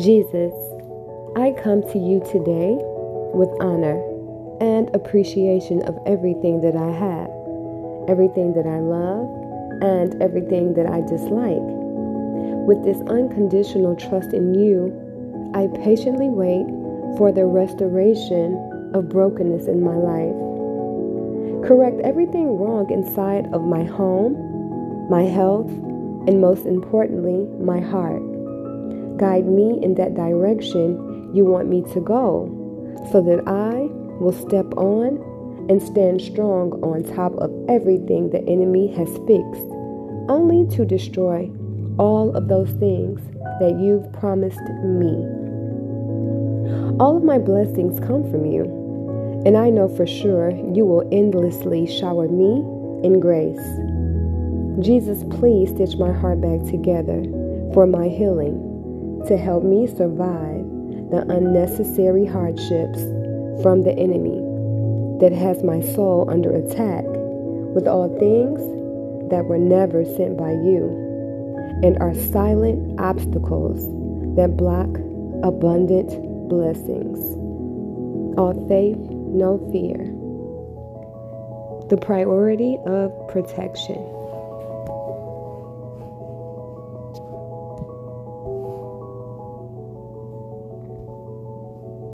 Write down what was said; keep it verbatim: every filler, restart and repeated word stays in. Jesus, I come to you today with honor and appreciation of everything that I have, everything that I love, and everything that I dislike. With this unconditional trust in you, I patiently wait for the restoration of brokenness in my life. Correct everything wrong inside of my home, my health, and most importantly, my heart. Guide me in that direction you want me to go, so that I will step on and stand strong on top of everything the enemy has fixed, only to destroy all of those things that you've promised me. All of my blessings come from you, and I know for sure you will endlessly shower me in grace. Jesus, please stitch my heart back together for my healing, to help me survive the unnecessary hardships from the enemy that has my soul under attack with all things that were never sent by you and are silent obstacles that block abundant blessings. All faith, no fear. The priority of protection.